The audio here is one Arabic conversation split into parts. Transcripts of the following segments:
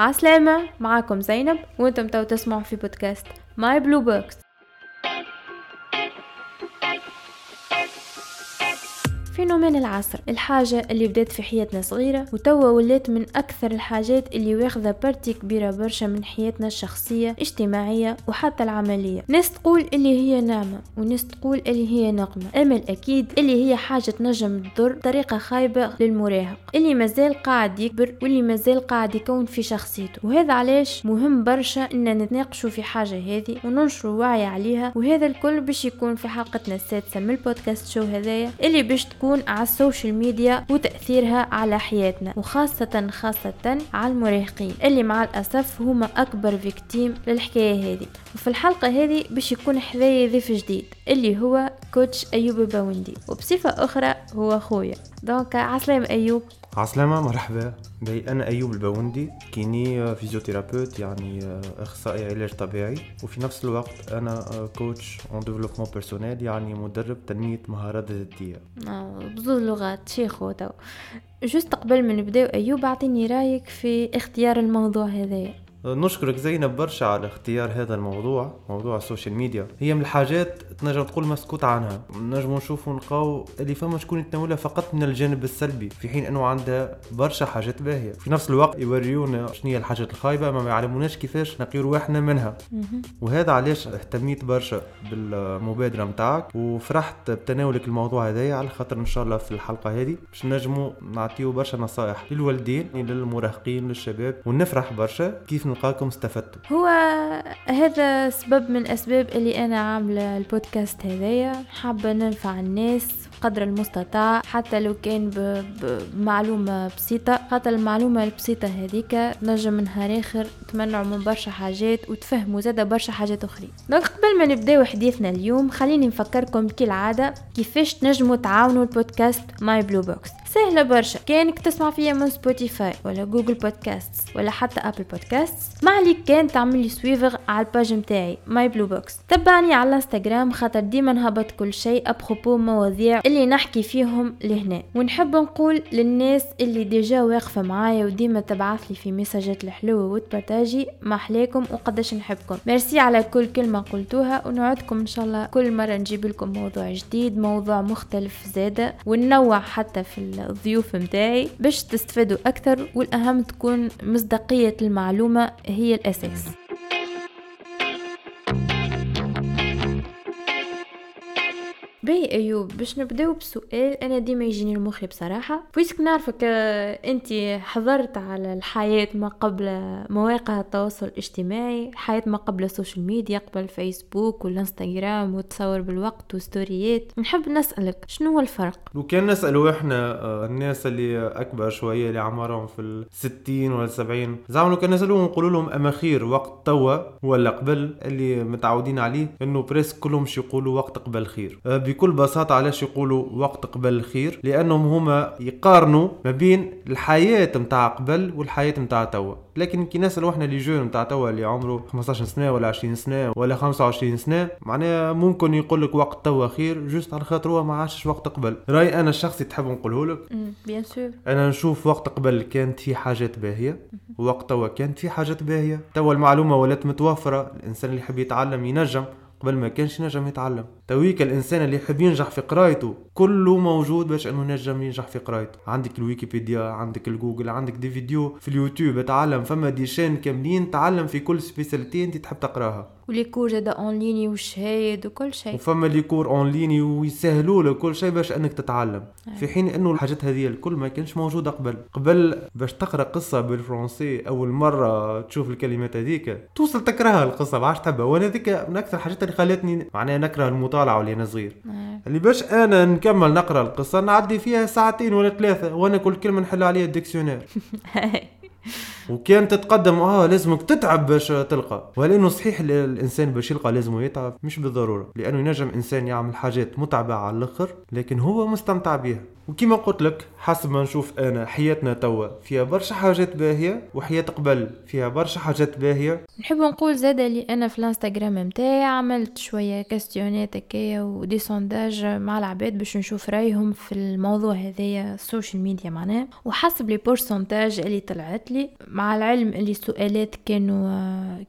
عسلامة، معاكم زينب وانتم تو تسمعوا في بودكاست My Blue Box. فينومين العصر، الحاجة اللي بدأت في حياتنا صغيرة وتوا ولات من أكثر الحاجات اللي واخذة بارتي كبيرة برشا من حياتنا الشخصية، اجتماعية وحتى العملية. ناس تقول اللي هي نعمة وناس تقول اللي هي نقمة، أما الأكيد اللي هي حاجة تنجم تضر طريقة خايبة للمراهق اللي مازال قاعد يكبر واللي مازال قاعد يكون في شخصيته. وهذا علاش مهم برشا إن نتناقشوا في حاجة هذه وننشر وعي عليها، وهذا الكل باش يكون في حلقتنا السادسة من البودكاست شو هذايا اللي باش على السوشيال ميديا وتأثيرها على حياتنا، وخاصة على المراهقين اللي مع الأسف هما أكبر فيكتيم للحكاية هذه. وفي الحلقة هذه باش يكون حذايا ضيف جديد اللي هو كوتش أيوب البوندي، وبصفة أخرى هو خويا. دونك عسلام أيوب. عسلامة، مرحبا بي. أنا أيوب البوندي، كيني فيزيوثيرابيوت، يعني أخصائي علاج طبيعي، وفي نفس الوقت أنا كوتش أون ديفلوبمون بيرسونيل، يعني مدرب تنمية مهارات ذاتية بزوز لغات. شيخو تو جوست قبل ما نبداو أيوب، أعطيني رأيك في اختيار الموضوع هذايا. نشكرك زينب برشا على اختيار هذا الموضوع، موضوع السوشيال ميديا. هي من الحاجات تنجم تقول مسكوت عنها، نجم نشوف ونقاو اللي فما شكون يتناولها فقط من الجانب السلبي، في حين انه عندها برشا حاجات باهيه. في نفس الوقت يوريونا شنو هي الحاجات الخايبه، ما يعلموناش كيفاش نقيروا احنا منها. وهذا علاش اهتميت برشا بالمبادره نتاعك، وفرحت بتناولك الموضوع هذايا، على خاطر ان شاء الله في الحلقه هذه باش نجموا نعطيو برشا نصائح للوالدين، للمراهقين، للشباب، ونفرح برشا كيف نلقاكم استفدتوا. هو هذا سبب من أسباب اللي أنا عاملة البودكاست هذايا، حابة ننفع الناس قدر المستطاع، حتى لو كان بمعلومة بسيطة. حتى المعلومة البسيطة هذيك نجم من هالاخر تمنعوا من برشا حاجات وتفهموا زادة برشا حاجات أخرى. دونك قبل ما نبداو حديثنا اليوم، خليني نفكركم كالعادة كيفاش تنجموا تعاونوا البودكاست ماي بلو بوكس. سهلة برشا، كانك تسمع فيها من سبوتيفاي ولا جوجل بودكاست ولا حتى أبل بودكاست، ما عليك كان تعمل لي سويفر على الباج متاعي ماي بلو بوكس. تبعني على انستغرام خاطر ديما نهبط كل شيء أبخبو مواضيع اللي نحكي فيهم لهنا. ونحب نقول للناس اللي ديجا واقفة معايا وديما تبعثلي في مساجات الحلوة وتبارتاجي، ما أحلاكم وقداش نحبكم. مرسي على كل كلمة قلتوها، ونعدكم إن شاء الله كل مرة نجيب لكم موضوع جديد، موضوع مختلف زادة، وننوع حتى في الضيوف متاعي باش تستفادوا أكثر، والأهم تكون مصداقية المعلومة هي الأساس. باهي أيوب، باش نبداو بسؤال أنا ديما يجيني المخي بصراحة، بويسك نعرفك أنت حضرت على الحياة ما قبل مواقع التواصل الاجتماعي، الحياة ما قبل السوشيال ميديا، قبل فيسبوك والانستغرام وتصور بالوقت وستوريات. نحب نسألك شنو هو الفرق؟ لو كان نسألوا إحنا الناس اللي أكبر شوية، اللي عمرهم في 60 ولا 70، زعما لو كان نسألوهم نقولوا لهم أما خير وقت توا ولا قبل، اللي متعودين عليه إنه بريس كلهم يقولوا وقت قبل خير. بكل بساطة علاش يقولوا وقت قبل الخير؟ لأنهم هما يقارنوا ما بين الحياة متاع قبل والحياة متاع توا. لكن كي نسألوا احنا اللي جون متاع توا اللي عمره 15 سنة ولا 20 سنة ولا 25 سنة، معناه ممكن يقول لك وقت توا خير جوست على خاطر هو ما عاشش وقت قبل. رأي أنا الشخصي تحب نقوله لك؟ بيان سور. أنا نشوف وقت قبل كانت في حاجات باهية، وقت توا كانت في حاجات باهية. توا المعلومة ولات متوفرة، الإنسان اللي يحب يتعلم ينجم، قبل ما كانش ينجم يتعلم. تويك الانسان اللي يحب ينجح في قرايته كله موجود باش انه نجم ينجح في قرايته. عندك الويكيبيديا، عندك الجوجل، عندك دي فيديو في اليوتيوب تعلم، فما دي شين كاملين تعلم في كل سبيساليتي انت تحب تقراها، ولي كور زاد اونلاين وشهايد وكل شيء، وفما لي كور اونلاين ويسهلوا لك كل شيء باش انك تتعلم. في حين انه الحاجات هذه الكل ما كانش موجوده قبل باش تقرا قصه بالفرنسي اول مره، تشوف الكلمات هذيك توصل تكرهها القصه، باش تحبها. وانا هذيك من اكثر الحاجات اللي خلتني معناها نكره المطالعه وانا صغير، اللي باش انا نكمل نقرا القصه نعدي فيها 2 ولا 3 وانا كل كلمه نحل عليها الديكسيونير. وكان تتقدم لازمك تتعب باش تلقى، ولانه صحيح الانسان باش يلقى لازم يتعب، مش بالضروره، لانه ينجم انسان يعمل حاجات متعبه على الاخر لكن هو مستمتع بيها. وكما قلت لك حسب ما نشوف أنا حياتنا توا فيها برشا حاجات باهية وحياة قبل فيها برشا حاجات باهية. نحب نقول زادة اللي أنا في الانستغرام متاعي عملت شوية كاستيونات هكايا ودي سونداج مع العباد باش نشوف رأيهم في الموضوع هذايا السوشيال ميديا معناه، وحسب لي بورسنتاج اللي طلعت لي، مع العلم اللي سؤالات كانوا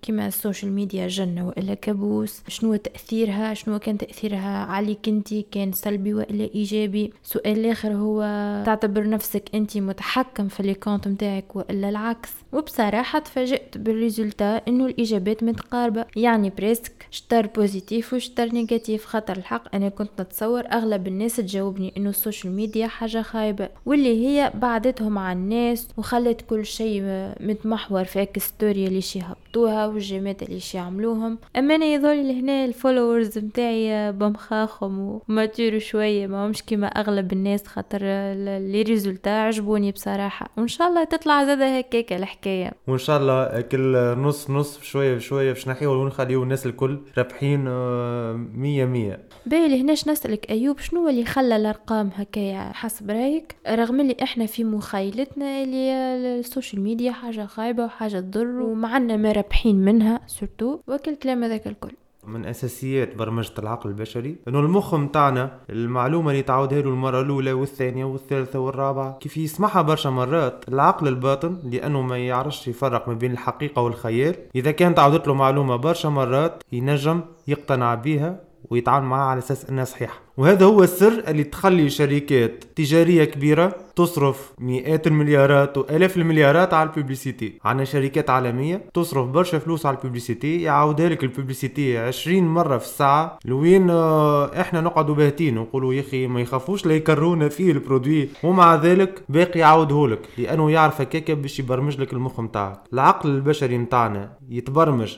كما السوشيال ميديا جنة وإلا كابوس، شنو تأثيرها، شنو كان تأثيرها عليك انتي، كان سلبي وإلا إيجابي. سؤال آخر هو تعتبر نفسك انت متحكم في الاكونت متاعك والا العكس؟ وبصراحه تفاجئت بالريزلتا انه الاجابات متقاربه، يعني بريسك شطر بوزيتيف وشطر نيجاتيف. خطر الحق انا كنت نتصور اغلب الناس تجاوبني انه السوشيال ميديا حاجه خايبه واللي هي بعدتهم عن الناس وخلت كل شيء متمحور فيك ستوري اللي شي هبطوها والجيمات اللي شي عملوهم. اما انا يظهر لي هنا الفولورز متاعي بمخاخهم وماتيرو شويه، ما همش كيما اغلب الناس، خاطر لي ريزولتا عجبوني بصراحه. وان شاء الله تطلع زاد هكاك الحكايه، وان شاء الله كل نص نص شويه بشويه باش نحيو ونخليو الناس الكل رابحين 100%. باهي هناش نسالك ايوب، شنو اللي خلى الارقام هكايا حسب رايك، رغم اللي احنا في مخيلتنا اللي السوشيال ميديا حاجه خايبه وحاجه تضر ومعنا ما رابحين منها سورتو وكل كلام هذاك الكل؟ من اساسيات برمجه العقل البشري انه المخ نتاعنا المعلومه اللي تعاودها له المره الاولى والثانيه والثالثه والرابعه كيف يسمعها برشا مرات، العقل الباطن لانه ما يعرفش يفرق ما بين الحقيقه والخيال، اذا كانت تعاودت له معلومه برشا مرات ينجم يقتنع بها ويتعامل معها على اساس انها صحيحه. وهذا هو السر اللي تخلي شركات تجاريه كبيره تصرف مئات المليارات والاف المليارات على الببليسيتي. عندنا شركات عالميه تصرف برشا فلوس على الببليسيتي، يعاودها لك الببليسيتي 20 مره في الساعه، لوين احنا نقعدوا باهتين ونقولوا يا اخي ما يخافوش لا يكرونا فيه البرودوي، ومع ذلك باقي يعاودهولك لانه يعرف هكاك باش يبرمج لك المخ نتاعك. العقل البشري نتاعنا يتبرمج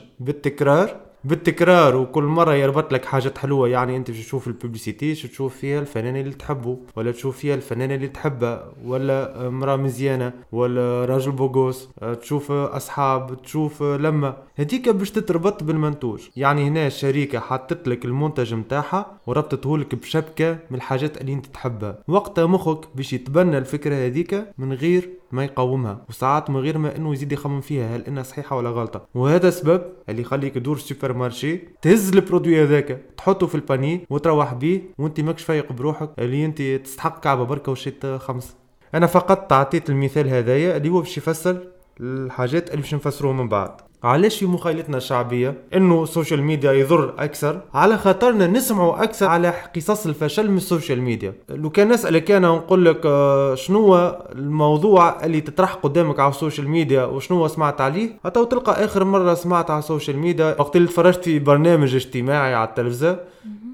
بالتكرار وكل مرة يربط لك حاجة حلوة. يعني انت تشوف الببليسيتي تشوف فيها الفنان اللي تحبه، ولا تشوف فيها الفنان اللي تحبها، ولا مرأة مزيانة ولا راجل بوغوس، تشوف اصحاب، تشوف لما هديك باش تتربط بالمنتوج. يعني هنا الشركة حطت لك المنتج متاعها وربطته لك بشبكة من الحاجات اللي انت تحبها، وقتها مخك باش يتبنى الفكرة هديك من غير ما يقاومها، وساعات من غير ما انه يزيد يخمم فيها هل انها صحيحه ولا غلطه. وهذا السبب اللي يخليك تدور السوبر مارشي تهز البرودوي هذاك تحطه في الباني وتروح بيه وانت ماكش فايق بروحك اللي انت تستحق كعبه بركه وشيت خمسه. انا فقط عطيت المثال هذايا اللي هو باش يفسر الحاجات اللي باش نفسروها من بعد. علاش في مخيلتنا الشعبيه انه السوشيال ميديا يضر اكثر؟ على خاطرنا نسمعوا اكثر على قصص الفشل من السوشيال ميديا. لو كان نسالك انا ونقول لك شنو الموضوع اللي تطرح قدامك على السوشيال ميديا وشنو سمعت عليه، حتى تلقى اخر مره سمعت على السوشيال ميديا وقت اللي تفرجت في برنامج اجتماعي على التلفزه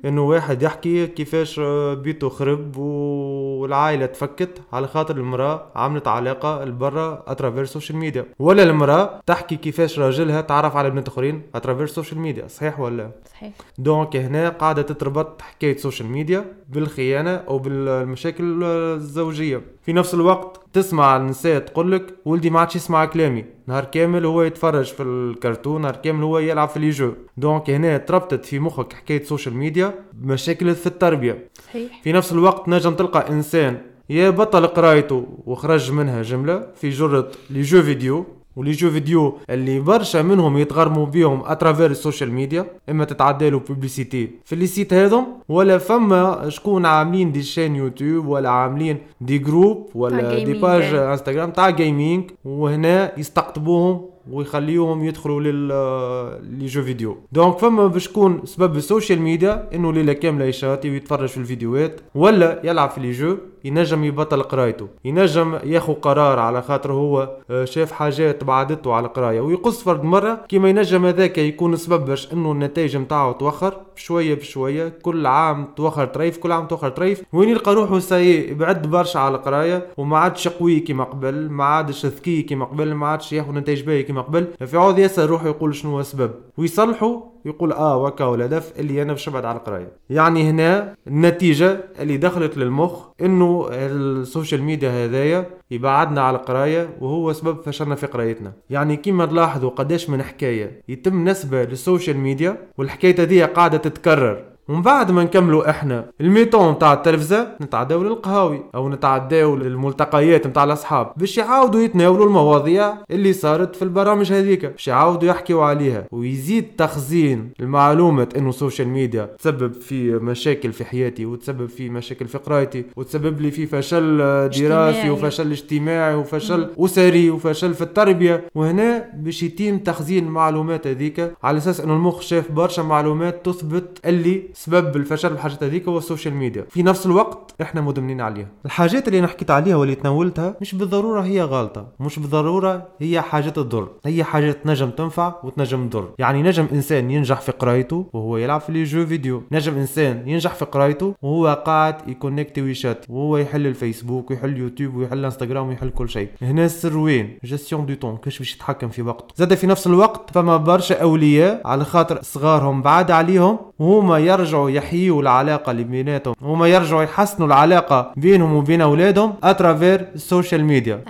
انه واحد يحكي كيفاش بيته خرب والعائله تفكت على خاطر المراه عملت علاقه البرة اترافير السوشيال ميديا، ولا المراه تحكي كيفاش راجلها تعرف على بنت اخرين اترافير السوشيال ميديا. صحيح ولا صحيح؟ دونك هنا قاعده تتربط حكايه السوشيال ميديا بالخيانه او بالمشاكل الزوجيه. في نفس الوقت تسمع النساء تقولك ولدي ما عادش يسمع كلامي، نهار كامل هو يتفرج في الكرتون، نهار كامل هو يلعب في اليجو. دونك هنا تربطت في مخك حكايه السوشيال ميديا بمشاكل في التربيه. صحيح. في نفس الوقت نجم تلقى انسان يا بطل قرايته وخرج منها جمله في جره لي جو فيديو، ولي جو فيديو اللي برشا منهم يتغرموا بيهم اترافير السوشيال ميديا، اما تتعدلوا ببليسيتي في لي سيت هذم، ولا فما شكون عاملين دي شين يوتيوب ولا عاملين دي جروب ولا دي باج انستغرام تاع جيمينغ، وهنا يستقطبوهم ويخليوهم يدخلوا للي جو فيديو. دونك فما بشكون سبب السوشيال ميديا انه ليله كامله يشاتي ويتفرج في الفيديوهات ولا يلعب في لي جو، ينجم يبطل قرايته، ينجم ياخو قرار على خاطر هو شاف حاجات بعدته على القرايه ويقص فرد مره كيما ينجم هذاك يكون سبب باش انه النتائج نتاعو توخر بشويه بشويه، كل عام توخر طريف كل عام توخر طريف، وين يلقى روحه ساي بعد برشا على القرايه وما عادش قوي كيما قبل، ما عادش ذكي كيما قبل، ما عادش ياخذ نتائج باهيه كيما قبل. في عوض يسال روحه يقول شنو هو السبب ويصلحه، يقول وكا ولا دف اللي انا باش بعد على القرايه. يعني هنا النتيجه اللي دخلت للمخ انه السوشيال ميديا هذايا يبعدنا على القرايه وهو سبب فشلنا في قرايتنا. يعني كيما تلاحظوا قداش من حكايه يتم نسبه للسوشيال ميديا والحكايه هذه قاعده تتكرر، ومن بعد ما نكملوا احنا الميتون نتاع التلفزه نتعداو للقهاوي او نتعداو للملتقيات نتاع الاصحاب باش يعاودوا يتناولوا المواضيع اللي صارت في البرامج هذيك باش يعاودوا يحكيوا عليها. ويزيد تخزين المعلومه انه السوشيال ميديا تسبب في مشاكل في حياتي وتسبب في مشاكل في قرايتي وتسبب لي في فشل دراسي وفشل اجتماعي وفشل اسري وفشل في التربيه. وهنا باش يتم تخزين المعلومات هذيك على اساس انه المخ شاف برشا معلومات تثبت اللي سبب الفشل بحاجة هذيك هو السوشيال ميديا. في نفس الوقت احنا مدمنين عليها. الحاجات اللي نحكيت عليها واللي تناولتها مش بالضرورة هي غلطة، مش بالضرورة هي حاجة تضر، هي حاجة نجم تنفع وتنجم تضر. يعني نجم انسان ينجح في قرايته وهو يلعب في الجو فيديو، نجم انسان ينجح في قرايته وهو قاعد يكونكت ويشات وهو يحل الفيسبوك ويحل يوتيوب ويحل انستغرام ويحل كل شيء. هنا السر وين؟ جيستيون دو طون، كيفاش باش يتحكم في وقته. زاد في نفس الوقت فما برشا اولياء على خاطر صغارهم بعد عليهم وهما يرجعوا يحيوا العلاقة اللي بيناتهم، وما يرجعوا يحسنوا العلاقة بينهم وبين أولادهم أترافير السوشيال ميديا.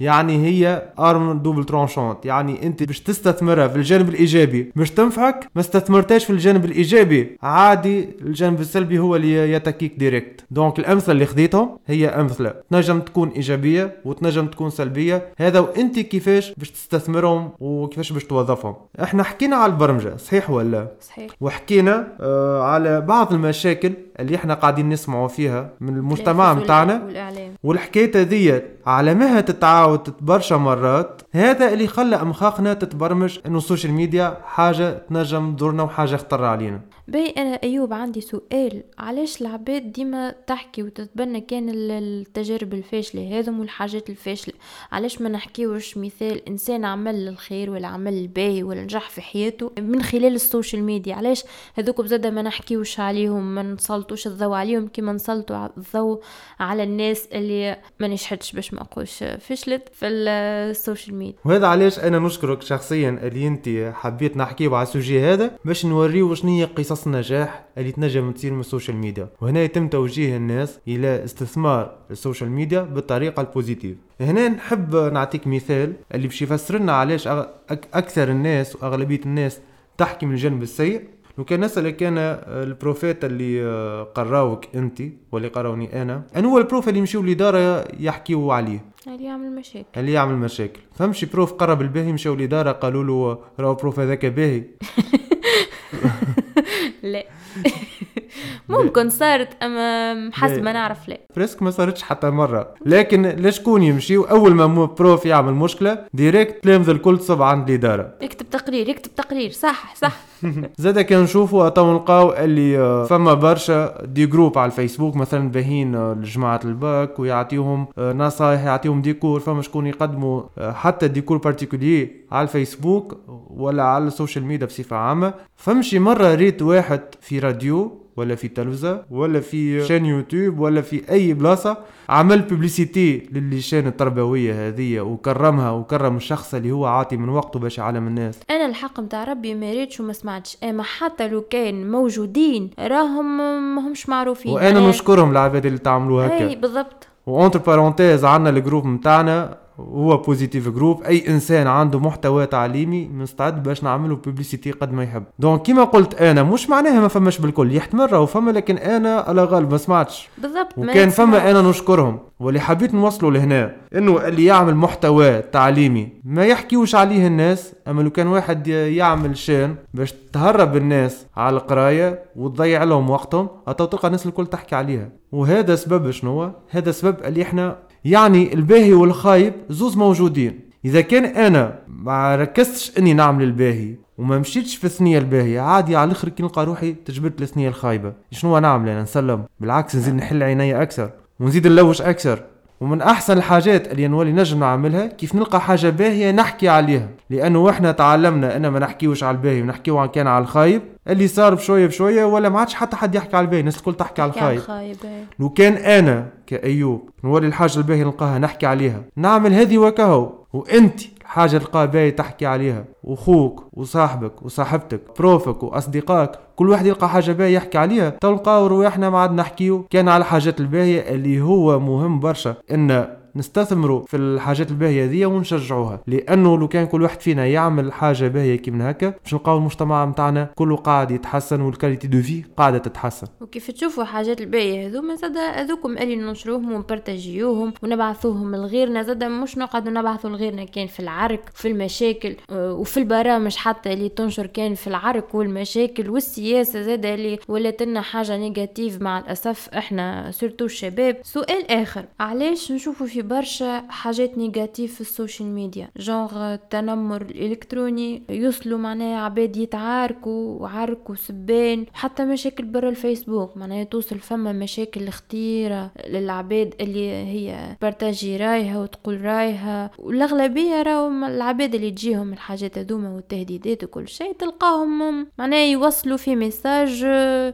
يعني هي أرم دوبل ترانشانت، يعني أنت باش تستثمرها في الجانب الإيجابي باش تنفعك، ما استثمرتاش في الجانب الإيجابي عادي الجانب السلبي هو اللي يتكيك ديريكت. دونك الأمثلة اللي خديتهم هي أمثلة تنجم تكون إيجابية وتنجم تكون سلبية، هذا وأنت كيفاش باش تستثمرهم وكيفاش باش توظفهم. إحنا حكينا على البرمجة صحيح ولا؟ صحيح. وحكينا على بعض المشاكل اللي احنا قاعدين نسمعوا فيها من المجتمع متاعنا، والحكاية ديت على مها تتعاود برشا مرات. هذا اللي خلى أمخاخنا تتبرمج انه السوشيال ميديا حاجة تنجم تضرنا وحاجة خطر علينا. باي أنا أيوب عندي سؤال، علاش العباد ديما تحكي وتتبنى كان التجارب الفاشلة هذم والحاجات الفاشلة؟ علاش ما نحكيوش مثال إنسان عمل الخير والعمل الباهي والنجاح في حياته من خلال السوشيال ميديا؟ علاش هذوك بزادة ما نحكيوش عليهم، ما نسلطوش الضوء عليهم كما نسلطوا الضوء على الناس اللي ما نشحتش باش ما أقولش فشلت في السوشيال ميديا؟ وهذا علاش أنا نشكرك شخصيا اللي أنت حبيت نحكيو على السوجي هذا باش نوريو شنية قصص النجاح اللي تنجم تصير من السوشيال ميديا. وهنا يتم توجيه الناس إلى استثمار السوشيال ميديا بالطريقة البوزيتيف. هنا نحب نعطيك مثال اللي باش يفسرنا علاش أكثر الناس وأغلبية الناس تحكي من الجانب السيء. لو كان نسألك أنا البروفيت اللي قراوك أنت واللي قراوني أنا، أنه هو البروف اللي يمشيوا للإدارة يحكيوا عليه اللي يعمل مشاكل، اللي يعمل مشاكل. فهمش بروف قرب الباهي مشاو للإدارة قالوا له راهو بروف هذاك باهي. لا ممكن صارت أما حسب ما نعرف لا برسك ما صارتش حتى مرة. لكن ليش كون يمشي وأول ما مو بروف يعمل مشكلة ديريكت لمز الكل صب عند الإدارة، اكتب تقرير صح. زادا كان نشوفوا أطول قاو اللي فما برشا دي جروب على الفيسبوك مثلا باهين الجماعة الباك ويعطيهم نصائح يعطيهم ديكور، فما شكون يقدموا حتى ديكور بارتيكولي على الفيسبوك ولا على السوشيال ميديا بصفة عامة. فمشي مرة ريت واحد في راديو ولا في تلفزة ولا في شان يوتيوب ولا في أي بلاصة عمل ببليسيتي للشان التربوية هذه وكرمها وكرم الشخص اللي هو عاطي من وقته باش يعلم الناس. أنا الحق متاع ربي ما ريتش وما سمعتش، أما حتى لو كان موجودين راهم ما همش معروفين. وأنا نشكرهم العباد اللي تعملوا هكا. أي بالضبط. وانتر بارونتيز عنا الجروب متاعنا هو بوزيتيف جروب، اي انسان عنده محتوى تعليمي مستعد باش نعمله ببليسيتي قد ما يحب. دونك كيما قلت انا مش معناها ما فماش بالكل، يحتمل راهو فما لكن انا على غالب ما سمعتش بالضبط. وكان فما انا نشكرهم. واللي حبيت نوصله لهنا انه اللي يعمل محتوى تعليمي ما يحكيوش عليه الناس، اما لو كان واحد يعمل شان باش تهرب الناس على القرايه وتضيع لهم وقتهم تلقى الناس الكل تحكي عليها. وهذا سبب شنو؟ هذا سبب اللي احنا يعني الباهي والخايب زوز موجودين. اذا كان انا ما ركزتش اني نعمل الباهي وما مشيتش في الثنيه الباهيه عادي على الاخر كي نلقى روحي تجبرت للثنيه الخايبه. شنو نعمل؟ انا نسلم؟ بالعكس نزيد نحل عيني اكثر ونزيد نلوش اكثر. ومن احسن الحاجات اللي نولي نجم نعملها كيف نلقى حاجه باهيه نحكي عليها، لانه احنا تعلمنا ان ما نحكيوش على الباهي ونحكيو عن كان على الخايب اللي صار بشويه بشويه ولا ما عادش حتى حد يحكي على الباهي، الناس الكل تحكي على الخايب. لو كان انا كايوب نولي الحاجه الباهيه نلقاها نحكي عليها نعمل هذه وكهو، وانت حاجه تلقاها باهيه تحكي عليها، واخوك وصاحبك وصاحبتك بروفك واصدقائك كل واحد يلقى حاجه باهيه يحكي عليها. تلقاو رواحنا ما عاد نحكيو كان على الحاجات الباهيه اللي هو مهم برشا ان نستثمروا في الحاجات الباهيه دي ونشجعوها، لانه لو كان كل واحد فينا يعمل حاجه باهيه كيما هكا باش نلقاو المجتمع نتاعنا كله قاعد يتحسن والكاليتي دو في قاعده تتحسن. وكيف تشوفوا حاجات الباهيه هذوما زاد هذوكم اللي ننشروهم ونبارطاجيوهم ونبعثوهم لغيرنا، زاد مش نقعدوا نبعثوا لغيرنا كان في العرك في المشاكل وفي البرامج حتى اللي تنشر كان في العرك والمشاكل والسياسه زاد اللي ولات لنا حاجه نيجاتيف مع الاسف احنا سورتو الشباب. سؤال اخر، علاش نشوفوا في برشا حاجات نيجاتيف في السوشيال ميديا جونغ التنمر الالكتروني، يوصلوا معناها عباد يتعاركوا وعاركوا سبان، حتى مشاكل برا الفيسبوك معناها توصل فما مشاكل خطيره للعباد اللي هي بارتاجي رايها وتقول رايها، والاغلبيه راهم العباد اللي تجيهم الحاجات هذوما والتهديدات وكل شيء تلقاهم معناها يوصلوا في ميساج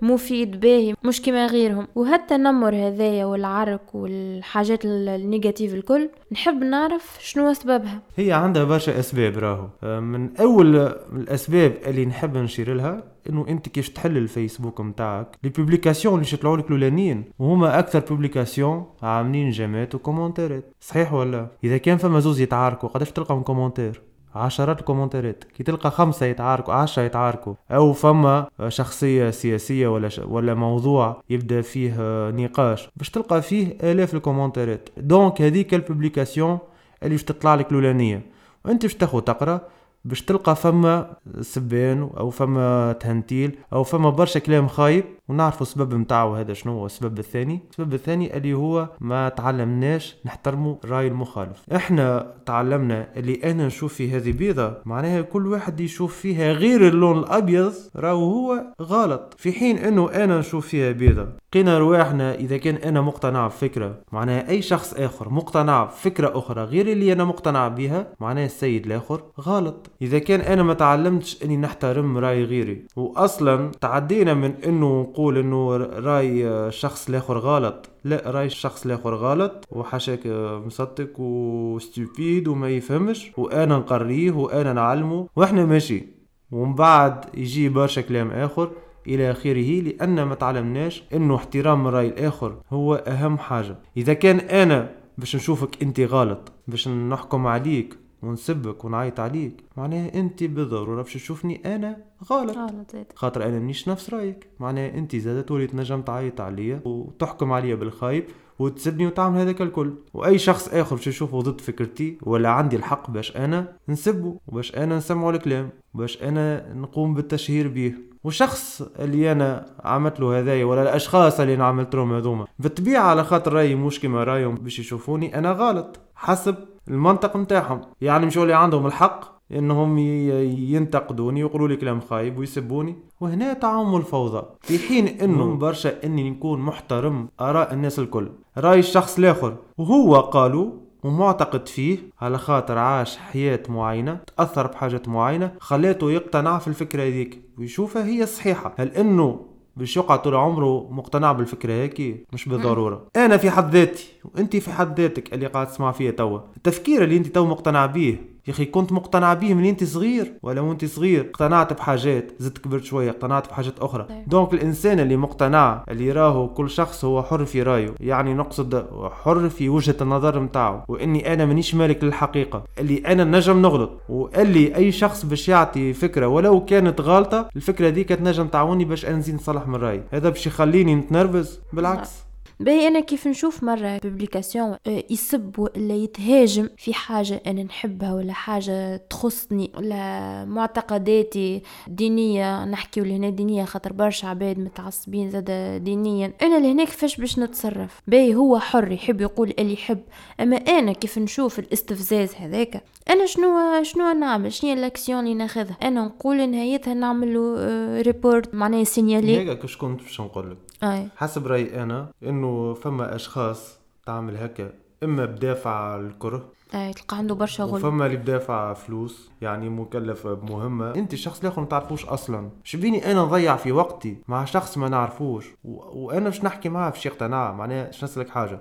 مفيد باهي مش كما غيرهم. وهالتنمر هذايا والعرك والحاجات النيجاتيف الكل نحب نعرف شنو اسبابها. هي عندها برشا اسباب، راهو من اول الاسباب اللي نحب نشير لها انه انت كيش تحل الفيسبوك متاعك لي بوبليكاسيون اللي يطلعوا لك الاولانيين وهما اكثر بوبليكاسيون عاملين جيمات وكومونتيرات، صحيح ولا؟ اذا كان فما زوز يتعاركوا قداش تلقى من كومونتير؟ عشرات الكومنتات. كي تلقى 5 يتعاركوا 10 يتعاركوا، او فما شخصيه سياسيه ولا موضوع يبدا فيه نقاش باش تلقى فيه الاف الكومنتات. دونك هذيك البوبليكاسيون اللي باش تطلع لك الاولانيه وانت باش تاخذ تقرا باش تلقى فما سبان او فما تهنتيل او فما برشا كلام خايب ونعرفوا السبب نتاعو. هذا شنو هو السبب الثاني؟ السبب الثاني اللي هو ما تعلمناش نحترموا راي المخالف. احنا تعلمنا اللي انا نشوف في هذه بيضه معناها كل واحد يشوف فيها غير اللون الابيض راهو هو غلط، في حين انه انا نشوف فيها بيضه قينا رواحنا. اذا كان انا مقتنع بفكره معناها اي شخص اخر مقتنع بفكره اخرى غير اللي انا مقتنع بها معناها السيد الاخر غلط. اذا كان انا ما تعلمتش اني نحترم راي غيري، واصلا تعدينا من انه نقول انه راي شخص الاخر غلط، لا راي الشخص الاخر غلط وحشاك مصدق وستوبيد وما يفهمش وانا نقريه وانا نعلمه واحنا ماشي، ومن بعد يجي برشا كلام اخر الى اخره، لان ما تعلمناش انه احترام الراي الاخر هو اهم حاجه. اذا كان انا باش نشوفك انت غلط باش نحكم عليك ونسبك ونعيط عليك معناها انت بالضروره باش تشوفني انا غلط خاطر انا منيش نفس رايك، معناها انت زاده تولي تنجم تعيط عليا وتحكم عليا بالخايب وتسبني وتعمل هذاك الكل. واي شخص اخر باش يشوفه ضد فكرتي ولا عندي الحق باش انا نسبه وباش انا نسمعه الكلام باش انا نقوم بالتشهير به. وشخص اللي انا عملت له هذايا ولا الاشخاص اللي انا عملت لهم هذوما بالطبيعه على خاطر رايي مش كما رايهم باش يشوفوني انا غلط حسب المنطق متاعهم، يعني مش اللي عندهم الحق انهم ينتقدوني ويقولوا لي كلام خايب ويسبوني، وهنا تعم الفوضى. في حين انه برشا اني نكون محترم اراء الناس الكل، راي الشخص الاخر وهو قالوا ومعتقد فيه على خاطر عاش حياة معينة تأثر بحاجة معينة خلاته يقتنع في الفكرة هذيك ويشوفها هي صحيحة. هل انه باش يقع طول عمره مقتنع بالفكره هيك؟ مش بالضروره. انا في حد ذاتي وانت في حد ذاتك اللي قاعد تسمع فيها توا، التفكير اللي انت تو مقتنع بيه يا اخي كنت مقتنع بيه من انت صغير، ولا وانت صغير اقتنعت بحاجات زدت كبرت شويه اقتنعت بحاجات اخرى. دونك الانسان اللي مقتنع اللي راهو كل شخص هو حر في رايه، يعني نقصد حر في وجهه النظر نتاعو، واني انا مانيش مالك للحقيقه اللي انا نجم نغلط، واللي اي شخص باش يعطي فكره ولو كانت غلطه الفكره دي كتنجم تعاوني باش انزين نصلح من رايي. هذا باش يخليني نتنرفز بالعكس. باهي انا كيف نشوف مره بوبليكاسيون يسب ولا يتهاجم في حاجه انا نحبها ولا حاجه تخصني ولا معتقداتي دينيه، نحكيوا لهنا دينيه خاطر برشا عباد متعصبين زاد دينيا، انا لهناك فاش باش نتصرف؟ باهي هو حر يحب يقول اللي يحب، اما انا كيف نشوف الاستفزاز هذاك انا شنو نعمل؟ شنو الاكسيون اللي ناخذها؟ انا نقول نهايتها نعملوا ريبورت معناها سينيالي هكا كنت باش نقول لك حسب رايي انا انه فما اشخاص تعمل هكا اما بدافع الكره تلقى عنده برشا غل، وفما اللي بدافع فلوس يعني مكلف بمهمه انت الشخص الاخر ما تعرفوش اصلا، شبيني انا نضيع في وقتي مع شخص ما نعرفوش وانا باش نحكي معاه في شي اقتناع معناها باش نسلك حاجه.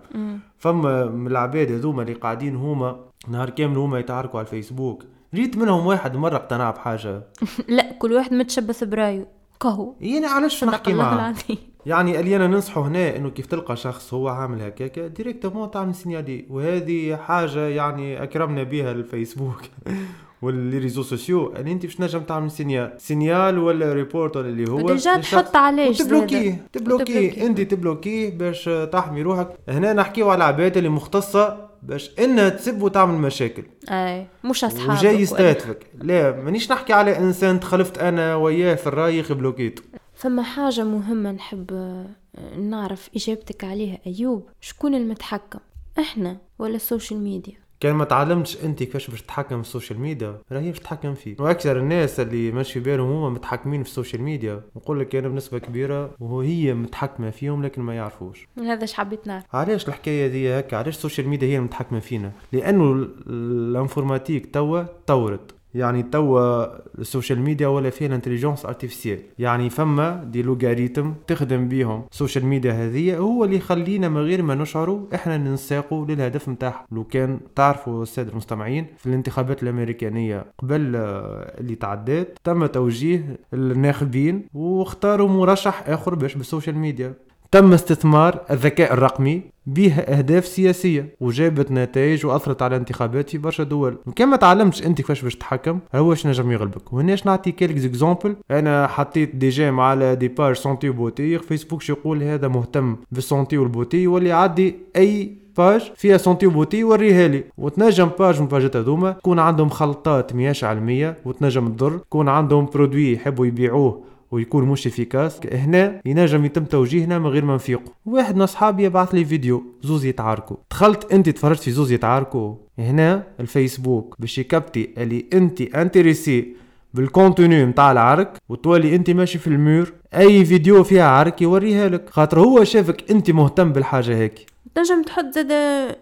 فما من العباد هذوما اللي قاعدين هما نهار كامل هما يتعاركوا على الفيسبوك، ريت منهم واحد مره اقتنع بحاجه لا كل واحد متشبث برايو كهو، يعني علاش نحكي معاه يعني اللي أنا ننصحه هنا إنه كيف تلقى شخص هو عامل هكاك ديريكتومون تعمل سينيالي، وهذه حاجة يعني أكرمنا بها الفيسبوك واللي ريزو سوسيو ان انت باش نجم تعمل سينيال ولا ريبورت ولا اللي هو ديجا تحط عليه تبلوكيه انت تبلوكيه باش تحمي روحك. هنا نحكيو على العباد اللي مختصه باش انها تسب وتعمل مشاكل، اي مش اصحابك وجاي يستهدفك. لا مانيش نحكي على انسان تخلفت انا وياه في الراي بلوكيته. فما حاجه مهمه نحب نعرف اجابتك عليها ايوب، شكون المتحكم، احنا ولا السوشيال ميديا؟ كان ما تعلمتش انت كيفاش باش تتحكم في السوشيال ميديا راهي باش تتحكم فيك. واكثر الناس اللي ماشي بالهم هما متحكمين في السوشيال ميديا، نقول لك انا بنسبه كبيره وهي متحكمه فيهم لكن ما يعرفوش. هذا حبيت نعرف علاش الحكايه دي هكا، علاش السوشيال ميديا هي المتحكمه فينا، لانه الانفورماتيك توا تطورت. يعني توا السوشيال ميديا ولا فيها الانتليجنس ارتيفيسيال، يعني فما دي لوغاريتم تخدم بيهم السوشيال ميديا، هذه هو اللي يخلينا من غير ما نشعروا احنا ننساقوا للهدف نتاعها. لو كان تعرفوا الساده المستمعين في الانتخابات الامريكانيه قبل اللي تعدات تم توجيه الناخبين واختاروا مرشح اخر باش بالسوشيال ميديا، تم استثمار الذكاء الرقمي بها أهداف سياسية وجابت نتائج وأثرت على انتخابات في برشا دول. كما تعلمتش أنت كيفاش باش تتحكم هواش نجم يغلبك. وهناش نعطي كالك إكزامبل، أنا حطيت دي جام على دي بار سونتي وبوتي، فيسبوك يقول هذا مهتم بالسونتي والبوتي واللي عدي أي باج فيها سنتي وبوتي وريها لي، وتنجم باج مفاجات هذوما يكون عندهم خلطات مياش علمية وتنجم تضر، يكون عندهم برودوي يحبوا يبيعوه ويكون مش افيكاس. هنا ينجم يتم توجيهنا من غير ما نفيقوا. واحد من اصحابي يبعث لي فيديو زوز يتعاركوا، دخلت انت تفرجت في زوز يتعاركوا. هنا الفيسبوك باش يكبتي اللي انت انتريسي بالكونتينيو نتاع العرك وتولي انت ماشي في المور، اي فيديو فيها عرك يوريها لك خاطر هو شافك انت مهتم بالحاجه هيك. تنجم تحط زاد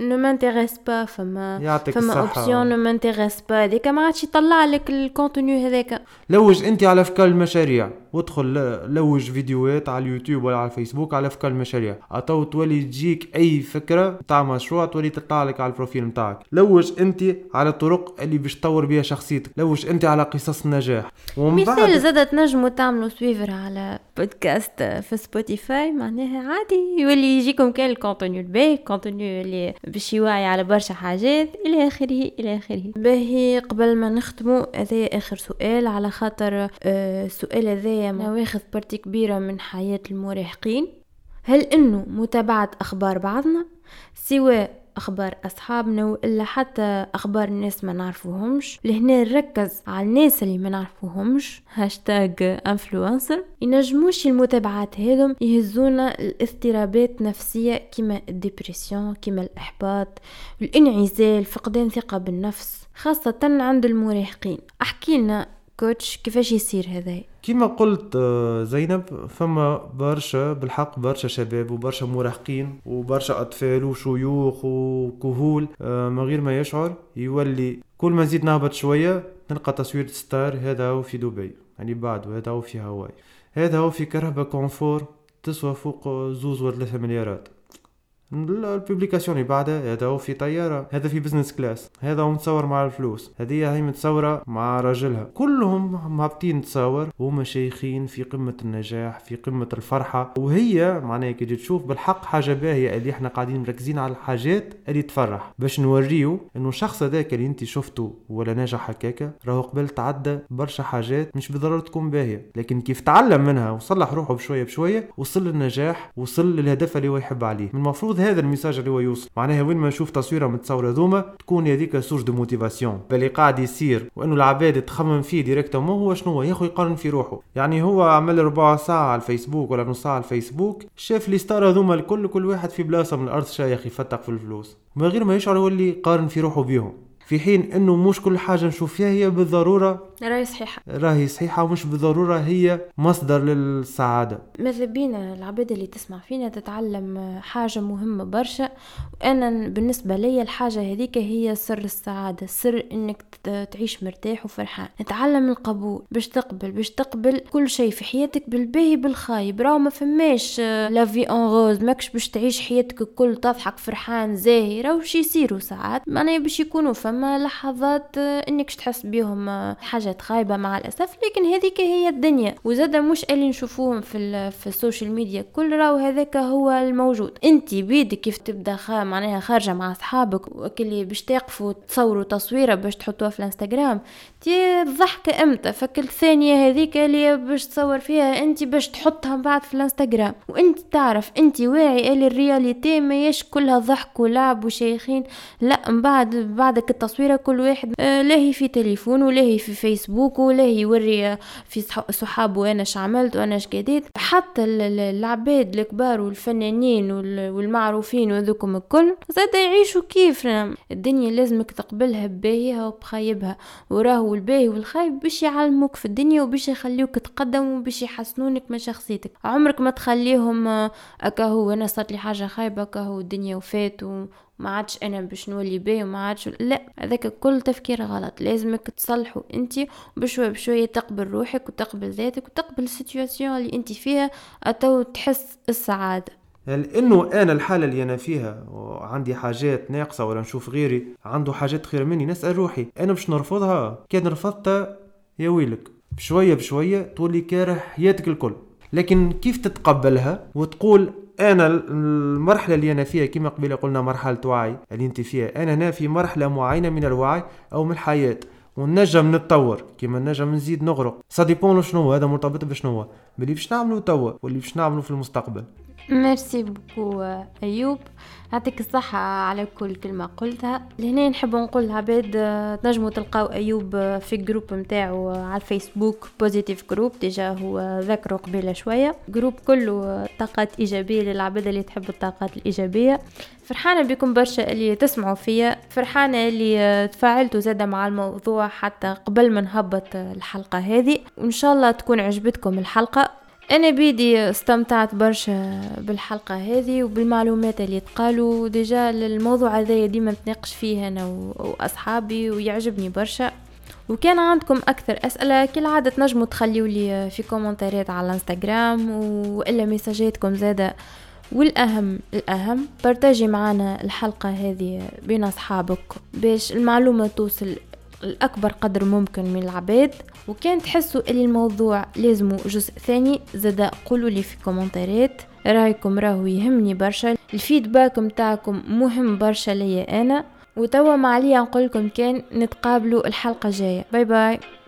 نو مانتيريس با، فما اوبسيون نو مانتيريس با هذيك ما عادش يطلع لك الكونتوني هذاك. لوج انت على افكار المشاريع وادخل لوج فيديوهات على اليوتيوب ولا على الفيسبوك على افكار المشاريع، عطاو تولي تجيك اي فكره نتاع مشروع تولي تطلع لك على البروفيل نتاعك. لوج انت على الطرق اللي باش تطور بها شخصيتك، لوج انت على قصص النجاح. مثال زاد تنجموا تعملوا سويفر على بودكاست في سبوتيفاي، معناها عادي يولي يجيكم كان الكونتوني الباهي كونتينيو اللي باش يوعي على برشا حاجات الى اخره الى اخره. باهي قبل ما نختموا هذا اخر سؤال، على خاطر السؤال هذا واخذ بارتي كبيره من حياه المراهقين، هل انه متابعه اخبار بعضنا سواء اخبار اصحابنا والا حتى اخبار الناس ما نعرفوهمش؟ لهنا نركز على الناس اللي ما نعرفوهمش هاشتاج انفلونسر، ينجموش المتابعات هذم يهزونا الاضطرابات النفسيه كما الديبريسيون كما الاحباط والانعزال فقدان ثقه بالنفس خاصه عند المراهقين. احكي لنا كوتش كيفاش يصير هذا؟ كما قلت زينب فما برشا بالحق برشا شباب وبرشا مراهقين وبرشا أطفال وشيوخ وكهول من غير ما يشعر يولي كل ما نزيد نهبط شوية نلقى تصوير ستار، هذا هو في دبي يعني بعد، وهذا هو في هاواي، هذا هو في كرهبة كونفور تسوى فوق 2 و 3 مليارات، الببليكاسيون اللي بعدها هذا هو في طياره، هذا في بزنس كلاس، هذا هو متصور مع الفلوس، هذه هي متصوره مع راجلها، كلهم هابطين تصور وهم شيخين في قمه النجاح في قمه الفرحه. وهي معناها كي تشوف بالحق حاجه باهيه اللي احنا قاعدين مركزين على الحاجات اللي تفرح باش نوريو انه الشخص هذاك اللي انت شفته ولا ناجح هكاك راهو قبل تعدى برشا حاجات مش بالضروره تكون باهيه، لكن كيف تعلم منها وصلح روحه بشويه بشويه وصل للنجاح وصل للهدف اللي هو يحب عليه. من المفروض هذا الميساج اللي هو يوصل، معناها وين ما نشوف تصويره متصوره ذوما تكون هذيك سورس دو موتيفاسيون باللي قاعد يصير، وانه العباد تخمم فيه ديريكتومون. هو شنو يا اخو يقارن في روحه، يعني هو عمل 4 ساعة على الفيسبوك ولا نص ساعه على الفيسبوك شاف لي ستار ذوما الكل، كل واحد في بلاصه من الارض شايخ يفتق في الفلوس من غير ما يشعر، هو اللي قارن في روحه بيهم، في حين انه مش كل حاجه نشوف فيها هي بالضروره راهي صحيحه ومش بالضروره هي مصدر للسعاده. ماذا بينا العباد اللي تسمع فينا تتعلم حاجه مهمه برشا، وانا بالنسبه لي الحاجه هذيك هي سر السعاده، سر انك تعيش مرتاح وفرحان. نتعلم القبول باش تقبل كل شيء في حياتك بالباهي بالخايب، راهو ما فماش لا في اون روز، ماكش باش تعيش حياتك الكل تضحك فرحان زاهي، راهو شي يصيروا ساعات معناها باش يكونوا فم ثم لحظات انك تحس بيهم حاجات خايبه مع الاسف، لكن هذيك هي الدنيا. وزاد مش اللي نشوفوهم في السوشيال ميديا كل راهو هذاك هو الموجود. انت بيدك كيف تبدا معناها خارجه مع اصحابك وكلي باش تقفوا تصوروا تصويره باش تحطوها في الانستغرام، تي الضحكه امتى فكل ثانيه هذيك اللي باش تصور فيها انت باش تحطها بعد في الانستغرام. وانت تعرف انت واعي اللي الرياليتي ماهيش كلها ضحك ولعب وشيخين، لا من بعدك التصويره كل واحد لاهي في تليفون ولاهي في فيسبوك ولاهي يوري في صحابه وانا اش عملت وانا اش قديت. حتى العباد الكبار والفنانين والمعروفين وذوكم الكل زاد يعيشوا كيفنا. الدنيا لازمك تقبلها بباهيها وبخايبها، وراهو الباهي والخايب باش يعلموك في الدنيا وباش يخليوك تقدم وباش يحسنونك من شخصيتك. عمرك ما تخليهم اكاهو انا صارت لي حاجه خايبه اكاهو الدنيا وفات وما عادش انا باش نولي بيه وما عادش، لا هذاك كل تفكير غلط. لازمك تصلحوا انت بشويه بشويه، تقبل روحك وتقبل ذاتك وتقبل السيتواسيون اللي انت فيها اتو تحس السعاده. لأنه أنا الحالة اللي أنا فيها وعندي حاجات ناقصة ولا نشوف غيري عنده حاجات خير مني، نسأل روحي أنا باش نرفضها؟ كان رفضتها يا ويلك، بشوية بشوية تولي كاره حياتك الكل. لكن كيف تتقبلها وتقول أنا المرحلة اللي أنا فيها كما قبل قلنا مرحلة وعي اللي أنت فيها، أنا هنا في مرحلة معينة من الوعي أو من الحياة ونجم نتطور كيما نجم نزيد نغرق. صديبون شنو هذا مرتبط بشنو بلي باش نعملو توا واللي باش نعملو في المستقبل. ميرسي بوكو أيوب، يعطيك الصحة على كل كلمة قلتها. لهنا نحب نقولها بعد تنجموا تلقاو أيوب في الجروب متاعو على الفيسبوك بوزيتيف جروب، ديجا هو ذكروا قبيلة شوية، جروب كله طاقات إيجابية للعبادة اللي تحب الطاقات الإيجابية. فرحانة بكم برشا اللي تسمعوا فيها، فرحانة اللي تفاعلتوا زادة مع الموضوع حتى قبل ما نهبط الحلقة هذه، وإن شاء الله تكون عجبتكم الحلقة. انا بيدي استمتعت برشا بالحلقه هذه وبالمعلومات اللي تقالوا ديجا. الموضوع هذا ديما نتناقش فيه انا واصحابي ويعجبني برشا. وكان عندكم اكثر اسئله كالعاده تنجموا تخليوا لي في كومنتات على الانستغرام والا ميساجاتكم زاده. والاهم بارتاجي معنا الحلقه هذه بين اصحابك باش المعلومه توصل الأكبر قدر ممكن من العباد. وكان تحسوا إلي الموضوع لازموا جزء ثاني زادا قولوا لي في كومنتارات رايكم، راهو يهمني برشا الفيدباك متاعكم مهم برشا ليا أنا. وتوا معليا نقولكم كان نتقابلوا الحلقة جاية. باي باي.